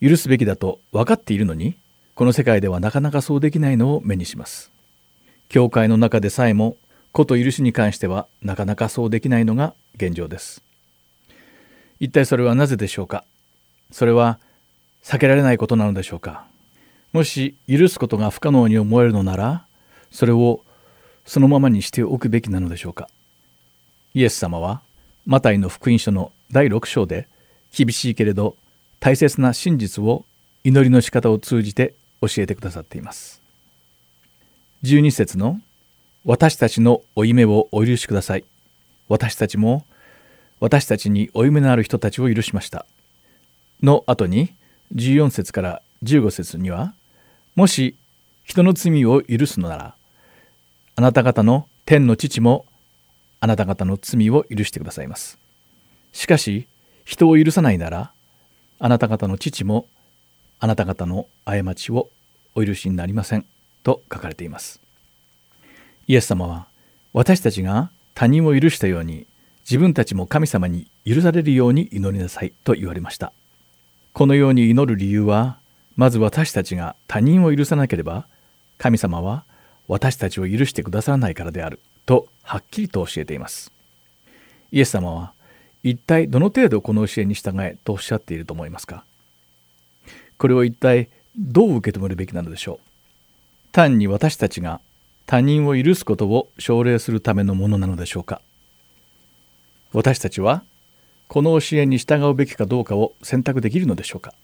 許すべきだと分かっているのに、この世界ではなかなかそうできないのを目にします。教会の中でさえもこと許しに関してはなかなかそうできないのが現状です。一体それはなぜでしょうか？それは避けられないことなのでしょうか？もし許すことが不可能に思えるのなら、それをそのままにしておくべきなのでしょうか？イエス様はマタイの福音書のだいろく章で、厳しいけれど大切な真実を祈りの仕方を通じて教えてくださっています。じゅうに節の私たちの負い目をお許しください、私たちも私たちに負い目のある人たちを許しましたの後に、じゅうよん節からじゅうご節には、もし人の罪を許すのなら、あなた方の天の父もあなた方の罪を許してくださいます。しかし、人を許さないなら、あなた方の父もあなた方の過ちをお許しになりませんと書かれています。イエス様は、私たちが他人を許したように、自分たちも神様に許されるように祈りなさいと言われました。このように祈る理由は、まず私たちが他人を許さなければ、神様は私たちを許してくださらないからであるとはっきりと教えています。イエス様は一体どの程度この教えに従えとおっしゃっていると思いますか？これを一体どう受け止めるべきなのでしょう？単に私たちが他人を許すことを奨励するためのものなのでしょうか？私たちはこの教えに従うべきかどうかを選択できるのでしょうか？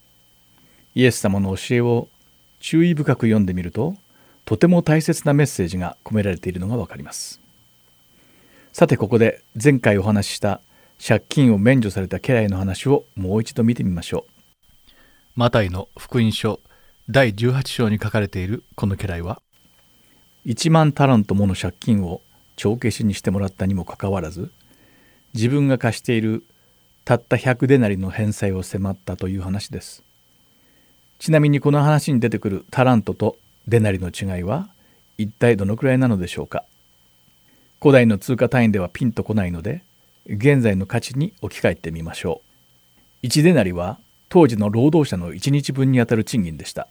イエス様の教えを注意深く読んでみると、とても大切なメッセージが込められているのがわかります。さて、ここで前回お話しした借金を免除された家来の話をもう一度見てみましょう。マタイの福音書だいじゅうはち章に書かれているこの家来は、いちまんタラントもの借金を帳消しにしてもらったにもかかわらず、自分が貸しているたったひゃくデナリの返済を迫ったという話です。ちなみにこの話に出てくるタラントとデナリの違いは一体どのくらいなのでしょうか？古代の通貨単位ではピンとこないので、現在の価値に置き換えてみましょう。いちデナリは当時の労働者のいちにちぶんにあたる賃金でした。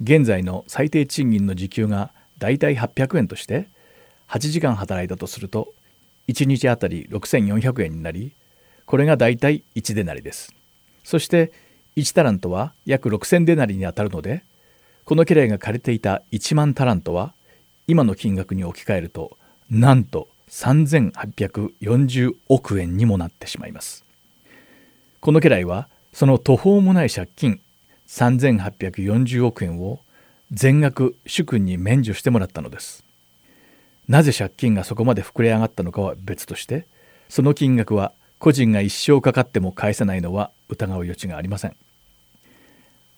現在の最低賃金の時給がだいたいはっぴゃくえんとして、はちじかん働いたとするといちにちあたりろくせんよんひゃくえんになり、これがだいたいいちデナリです。そしていちタラントは約ろくせんデナリにあたるので、この家来が借りていたいちまんタラントは今の金額に置き換えると、なんとさんぜんはっぴゃくよんじゅうおくえんにもなってしまいます。この家来はその途方もない借金さんぜんはっぴゃくよんじゅうおくえんを全額主君に免除してもらったのです。なぜ借金がそこまで膨れ上がったのかは別として、その金額は個人が一生かかっても返せないのは疑う余地がありません。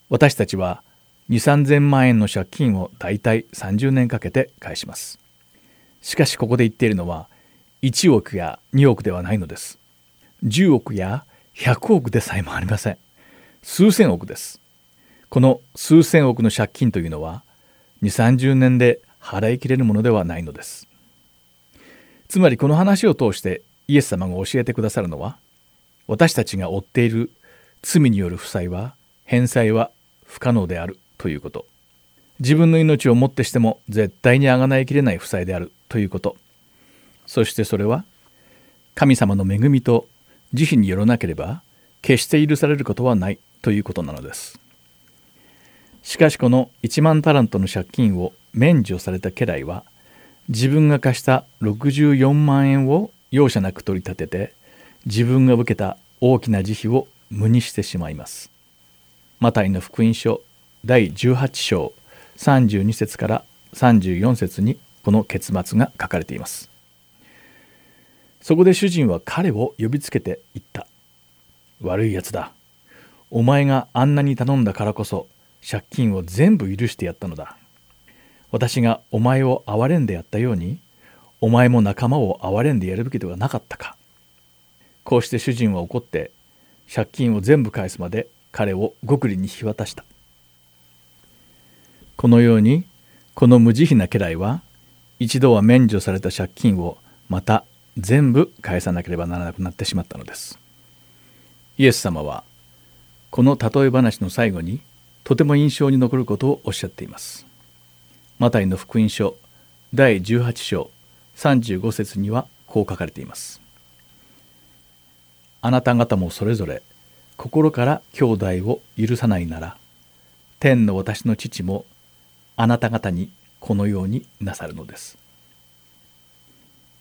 私たちはにせんさんぜんまんえんの借金をだいたいさんじゅうねんかけて返します。しかしここで言っているのはいちおくやにおくではないのです。じゅうおくやひゃくおくでさえもありません。数千億です。この数千億の借金というのはにじゅうさんじゅうねんで払い切れるものではないのです。つまりこの話を通してイエス様が教えてくださるのは、私たちが負っている罪による負債は返済は不可能であるということ。自分の命をもってしても絶対に贖いきれない負債であるということ。そしてそれは神様の恵みと慈悲によらなければ決して許されることはないということなのです。しかしこのいちまんタラントの借金を免除された家来は、自分が貸したろくじゅうよんまんえんを容赦なく取り立てて、自分が受けた大きな慈悲を無にしてしまいます。マタイの福音書だいじゅうはちしょうさんじゅうにせつからさんじゅうよんせつにこの結末が書かれています。そこで主人は彼を呼びつけて言った。悪いやつだ。お前があんなに頼んだからこそ借金を全部許してやったのだ。私がお前を憐れんでやったように、お前も仲間を憐れんでやるべきではなかったか。こうして主人は怒って、借金を全部返すまで彼を極利に引き渡した。このように、この無慈悲な家来は、一度は免除された借金をまた全部返さなければならなくなってしまったのです。イエス様は、この例え話の最後に、とても印象に残ることをおっしゃっています。マタイの福音書だいじゅうはちしょうさんじゅうごせつにはこう書かれています。あなた方もそれぞれ心から兄弟を許さないなら、天の私の父もあなた方にこのようになさるのです。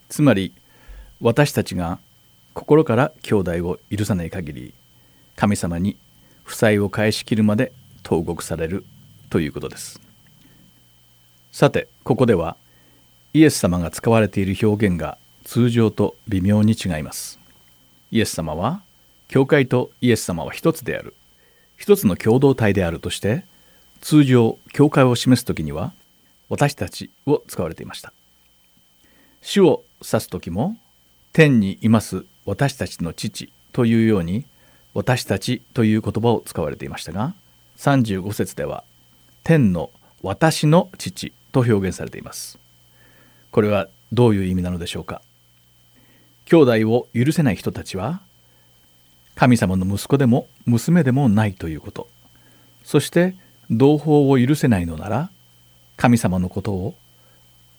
つまり私たちが心から兄弟を許さない限り、神様に負債を返し切るまで投獄されるということです。さて、ここではイエス様が使われている表現が通常と微妙に違います。イエス様は、教会とイエス様は一つである、一つの共同体であるとして、通常、教会を示すときには、私たちを使われていました。主を指すときも、天にいます私たちの父というように、私たちという言葉を使われていましたが、さんじゅうごせつでは、天の私の父、と表現されています。これはどういう意味なのでしょうか。兄弟を許せない人たちは、神様の息子でも娘でもないということ。そして同胞を許せないのなら、神様のことを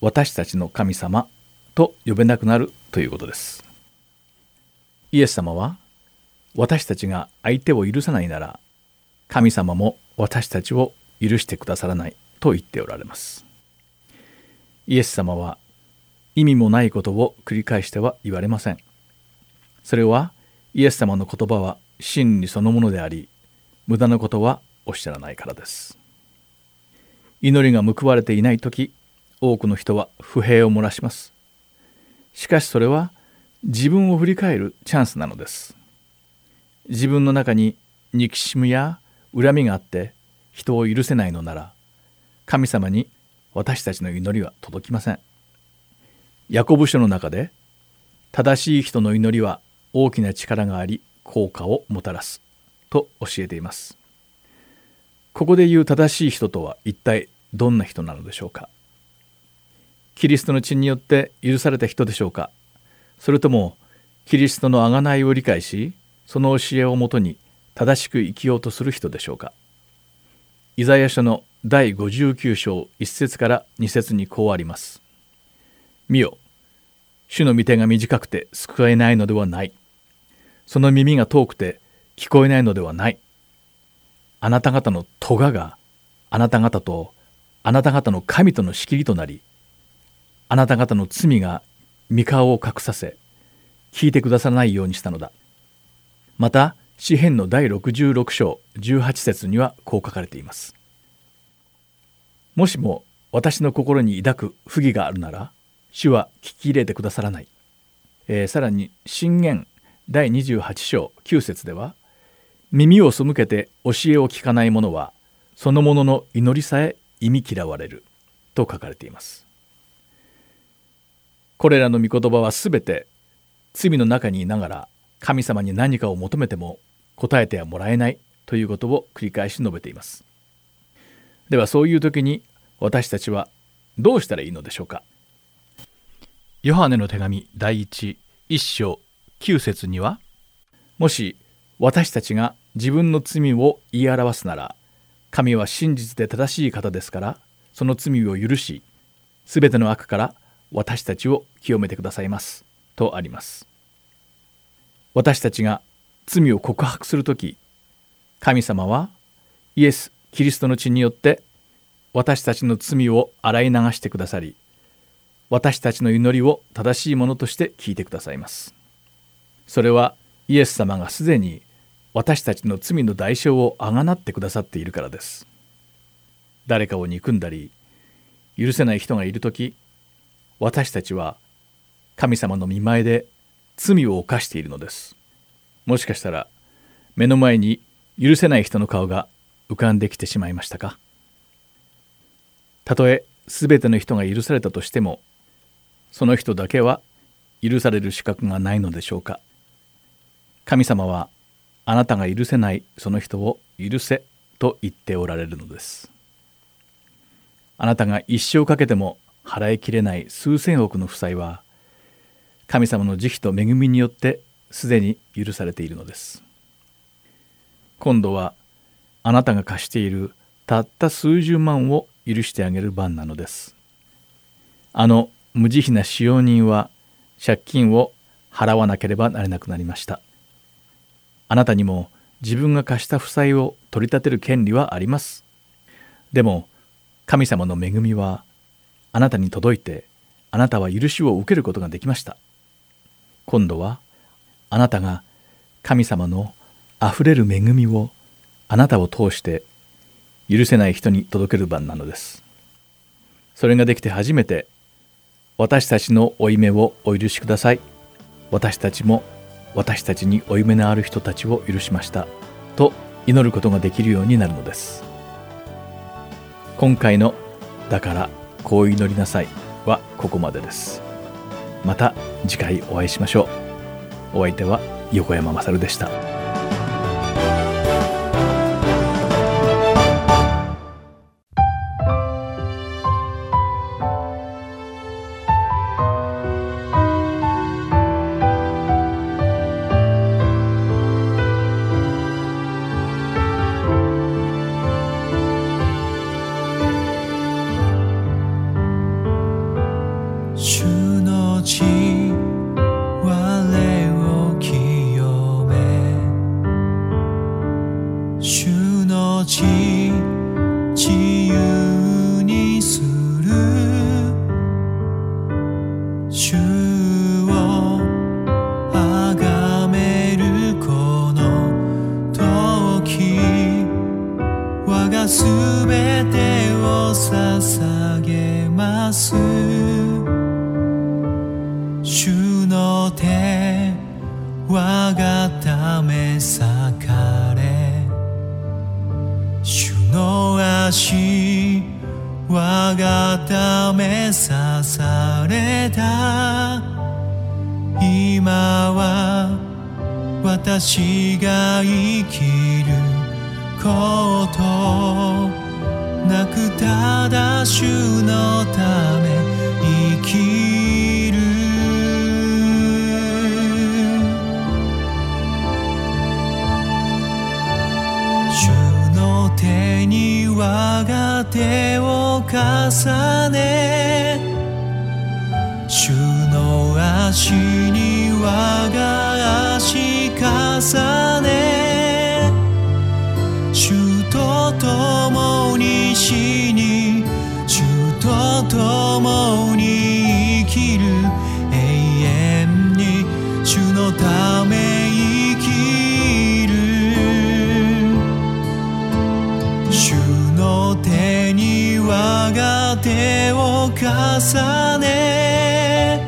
私たちの神様と呼べなくなるということです。イエス様は、私たちが相手を許さないなら、神様も私たちを許してくださらないと言っておられます。イエス様は意味もないことを繰り返しては言われません。それはイエス様の言葉は真理そのものであり、無駄なことはおっしゃらないからです。祈りが報われていないとき、多くの人は不平を漏らします。しかしそれは自分を振り返るチャンスなのです。自分の中に憎しみや恨みがあって人を許せないのなら、神様に私たちの祈りは届きません。ヤコブ書の中で、正しい人の祈りは大きな力があり効果をもたらすと教えています。ここで言う正しい人とは一体どんな人なのでしょうか。キリストの血によって許された人でしょうか。それともキリストの贖いを理解し、その教えをもとに正しく生きようとする人でしょうか。イザヤ書のだいごじゅうきゅうしょういっせつからにせつにこうあります。見よ、主の御手が短くて救えないのではない。その耳が遠くて聞こえないのではない。あなた方の咎があなた方とあなた方の神との仕切りとなり、あなた方の罪が御顔を隠させ、聞いてくださらないようにしたのだ。また、詩編のだいろくじゅうろくしょうじゅうはちせつにはこう書かれています。もしも私の心に抱く不義があるなら、主は聞き入れてくださらない。えー、さらに箴言だいにじゅうはちしょうきゅうせつでは、耳を背けて教えを聞かない者はその者の祈りさえ忌み嫌われると書かれています。これらの御言葉はすべて罪の中にいながら神様に何かを求めても答えてはもらえないということを繰り返し述べています。では、そういう時に私たちはどうしたらいいのでしょうか。ヨハネの手紙だいいちしょうきゅうせつには、もし私たちが自分の罪を言い表すなら、神は真実で正しい方ですから、その罪を許し、すべての悪から私たちを清めてくださいますとあります。私たちが罪を告白するとき、神様はイエス・キリストの血によって私たちの罪を洗い流してくださり、私たちの祈りを正しいものとして聞いてくださいます。それはイエス様がすでに私たちの罪の代償をあがなってくださっているからです。誰かを憎んだり、許せない人がいるとき、私たちは神様の御前で罪を犯しているのです。もしかしたら目の前に許せない人の顔が浮かんできてしまいましたか？たとえすべての人が許されたとしても、その人だけは許される資格がないのでしょうか？神様はあなたが許せないその人を許せと言っておられるのです。あなたが一生かけても払いきれない数千億の負債は、神様の慈悲と恵みによってすでに許されているのです。今度はあなたが貸しているたった数十万を許してあげる番なのです。あの無慈悲な使用人は借金を払わなければなれなくなりました。あなたにも自分が貸した負債を取り立てる権利はあります。でも神様の恵みはあなたに届いて、あなたは許しを受けることができました。今度はあなたが神様のあふれる恵みをあなたを通して許せない人に届ける番なのです。それができて初めて、私たちの負い目をお許しください。私たちも私たちに負い目のある人たちを許しました。と祈ることができるようになるのです。今回のだからこう祈りなさいはここまでです。また次回お会いしましょう。お相手は横山勝でした。我がため刺された。今は私が生きることなく、ただ主のため生きる。主の手に我が手を重ね、主の足に我が足重ね、主と共に死に、主と共に生きる。永遠に主のため生きる。主の手に我が手を重ね、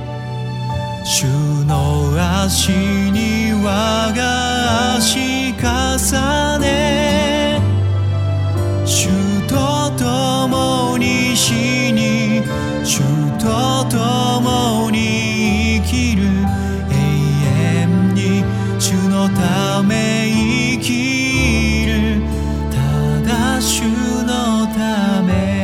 主の足に我が足重ね、主と共に死に、主と共に生きる。永遠に主のため生きる。ただ主のため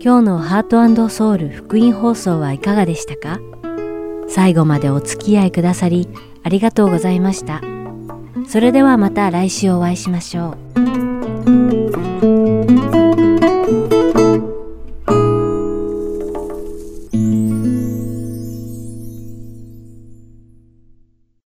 今日のハート&ソウル福音放送はいかがでしたか？最後までお付き合いくださりありがとうございました。それではまた来週お会いしましょう。